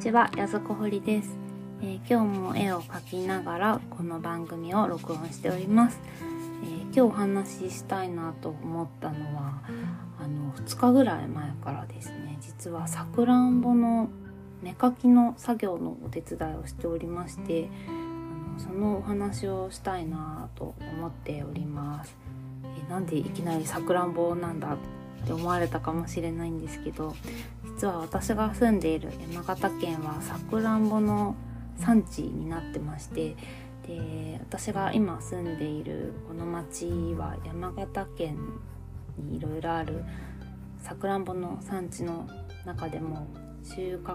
ちは、やずこほりです。今日も絵を描きながらこの番組を録音しております。今日お話ししたいなと思ったのは2日ぐらい前からですね、実はさくらんぼの芽かきの作業のお手伝いをしておりまして、そのお話をしたいなと思っております。なんでいきなりさくらんぼなんだって思われたかもしれないんですけど、実は私が住んでいる山形県はさくらんぼの産地になってまして、で私が今住んでいるこの町は山形県にいろいろあるさくらんぼの産地の中でも出荷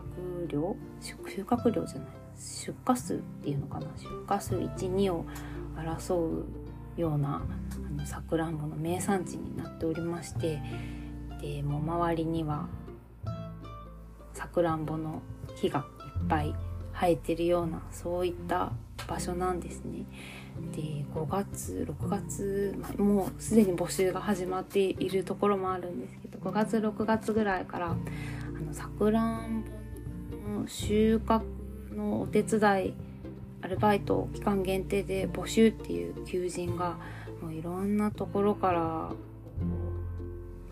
数っていうのかな、出荷数 1,2 を争うようなさくらんぼの名産地になっておりまして、でもう周りにはさくらんぼの木がいっぱい生えてるような、そういった場所なんですね。で5月6月、もうすでに募集が始まっているところもあるんですけど、5月6月ぐらいからさくらんぼの収穫のお手伝いアルバイト期間限定で募集っていう求人がもういろんなところから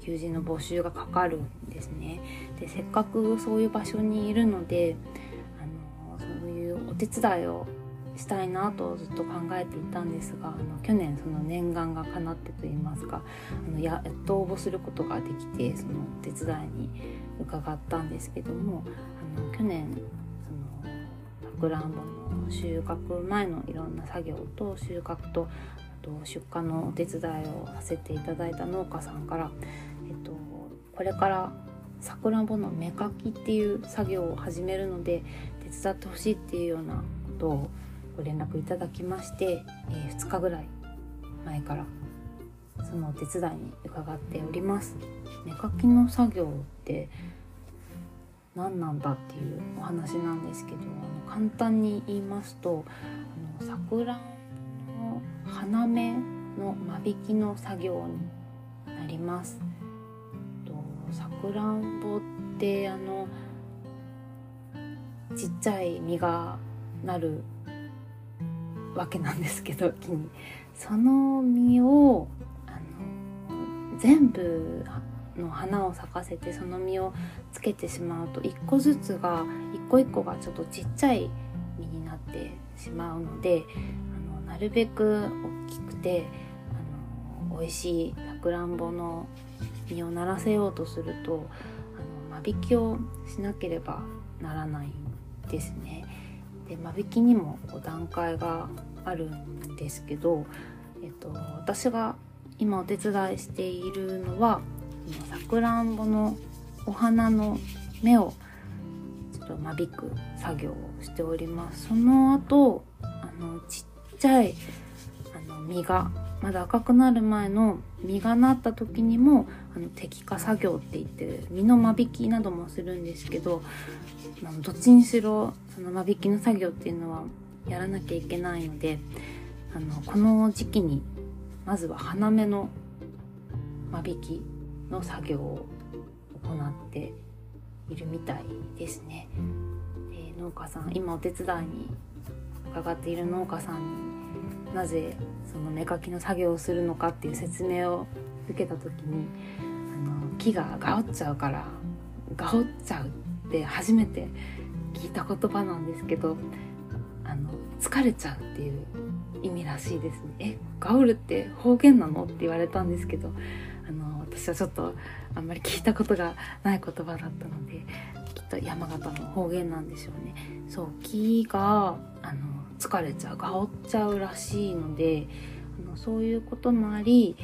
求人の募集がかかるんですね。でせっかくそういう場所にいるのでそういうお手伝いをしたいなとずっと考えていたんですが、去年その念願が叶ってといいますか、やっと応募することができて、そのお手伝いに伺ったんですけども、去年そのさくらんぼの収穫前のいろんな作業と収穫とあと出荷のお手伝いをさせていただいた農家さんから、これからさくらんぼの芽かきっていう作業を始めるので手伝ってほしいっていうようなことをご連絡いただきまして、2日ぐらい前からそのお手伝いに伺っております。芽かきの作業って何なんだっていうお話なんですけど、簡単に言いますと桜の花芽の間引きの作業になります。さくらんぼってちっちゃい実がなるわけなんですけど、その実を全部の花を咲かせてその実をつけてしまうと一個一個がちょっとちっちゃい実になってしまうので、なるべく大きくて美味しいさくらんぼの実をならせようとすると間引きをしなければならないんですね。で間引きにも段階があるんですけど、私が今お手伝いしているのはさくらんぼのお花の芽をちょっと間引く作業をしております。その後ちっちゃい実がまだ赤くなる前の実がなった時にも摘果作業って言って実の間引きなどもするんですけど、どっちにしろその間引きの作業っていうのはやらなきゃいけないので、この時期にまずは花芽の間引きの作業を行っているみたいですね。で農家さん、今お手伝いに伺っている農家さんになぜその芽かきの作業をするのかっていう説明を受けた時に木がガオっちゃうって初めて聞いた言葉なんですけど、疲れちゃうっていう意味らしいですね。ガオるって方言なのって言われたんですけど、私はちょっとあんまり聞いたことがない言葉だったので、きっと山形の方言なんでしょうね。そう、木が疲れちゃう、がおっちゃうらしいので、そういうこともあり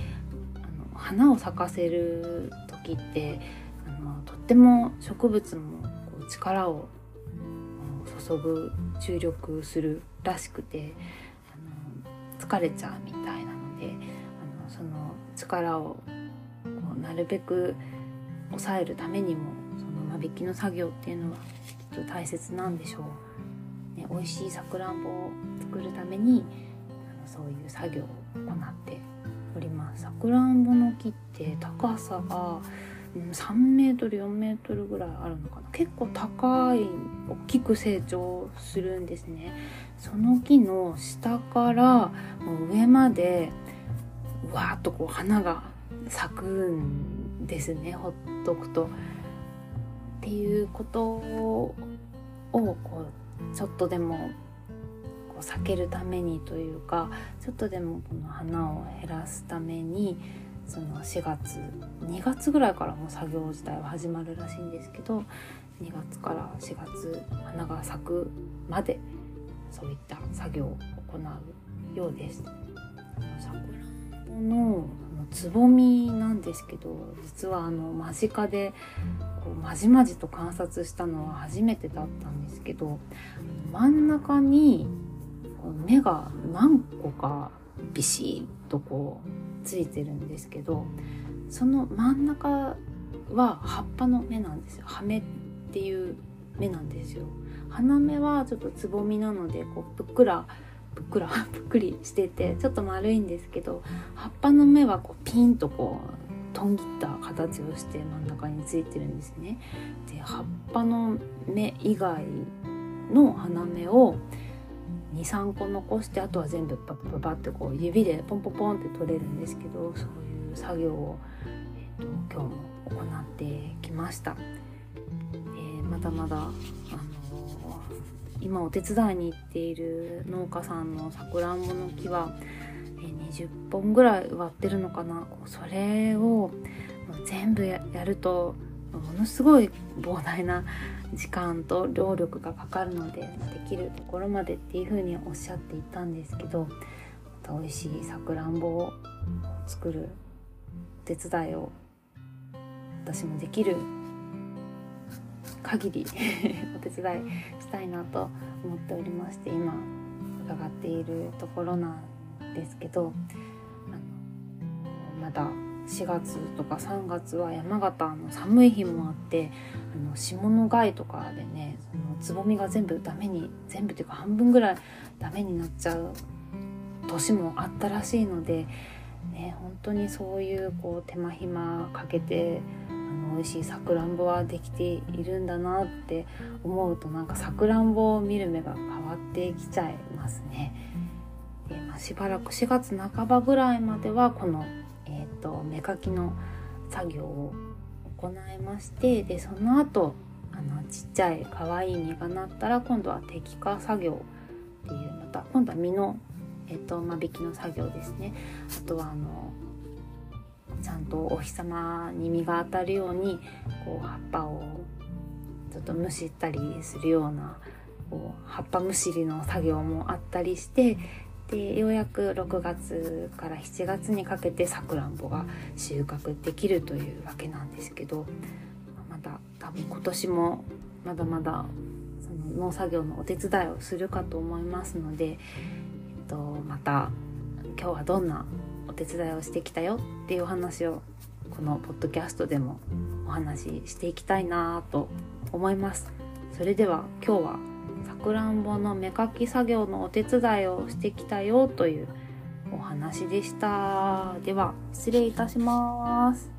花を咲かせる時ってとっても植物もこう力を注ぐ、注力するらしくて疲れちゃうみたいなので、その力をこうなるべく抑えるためにもその間引きの作業っていうのはきっと大切なんでしょう。美味しいさくらんぼを作るためにそういう作業を行っております。さくらんぼの木って高さが3メートル4メートルぐらいあるのかな、結構高い、大きく成長するんですね。その木の下から上までうわーっとこう花が咲くんですね、ほっとくと。っていうことをこうちょっとでもこう避けるためにというか、ちょっとでもこの花を減らすために、その4月2月ぐらいからもう作業自体は始まるらしいんですけど、2月から4月花が咲くまでそういった作業を行うようです。桜のつぼみなんですけど、実は間近でこうまじまじと観察したのは初めてだったんですけど、真ん中に芽が何個かビシッとこうついてるんですけど、その真ん中は葉っぱの芽なんですよ。葉芽っていう芽なんですよ。花芽はちょっとつぼみなのでこうぷっくりしててちょっと丸いんですけど、葉っぱの芽はこうピンとこうとん切った形をして真ん中についてるんですね。で、葉っぱの芽以外の花芽を 2,3 個残して、あとは全部ババババってこう指でポンポンポンって取れるんですけど、そういう作業を、今日も行ってきました。まだまだ今お手伝いに行っている農家さんのさくらんぼの木は20本ぐらい割ってるのかな。それを全部 やるとものすごい膨大な時間と労力がかかるので、できるところまでっていうふうにおっしゃっていたんですけど、また美味しいさくらんぼを作るお手伝いを私もできる限りお手伝いしたいなと思っておりまして、今伺っているところなんですけど、まだ4月とか3月は山形の寒い日もあって、霜の害とかでね、そのつぼみが全部というか半分ぐらいダメになっちゃう年もあったらしいので、ね、本当にそういうこう手間暇かけて美味しいさくらんぼはできているんだなって思うと、なんかさくらんぼを見る目が変わってきちゃいますね。で、しばらく4月半ばぐらいまではこの、芽かきの作業を行いまして、でその後ちっちゃい可愛い実がなったら、今度は摘果作業っていう、また今度は実の、間引きの作業ですね。あとはちゃんとお日様に実が当たるようにこう葉っぱをちょっとむしったりするようなこう葉っぱむしりの作業もあったりして、でようやく6月から7月にかけてさくらんぼが収穫できるというわけなんですけど、まだ多分今年もまだまだその農作業のお手伝いをするかと思いますので、また今日はどんなお手伝いをしてきたよっていうお話をこのポッドキャストでもお話ししていきたいなと思います。それでは今日はさくらんぼの芽かき作業のお手伝いをしてきたよというお話でした。では失礼いたします。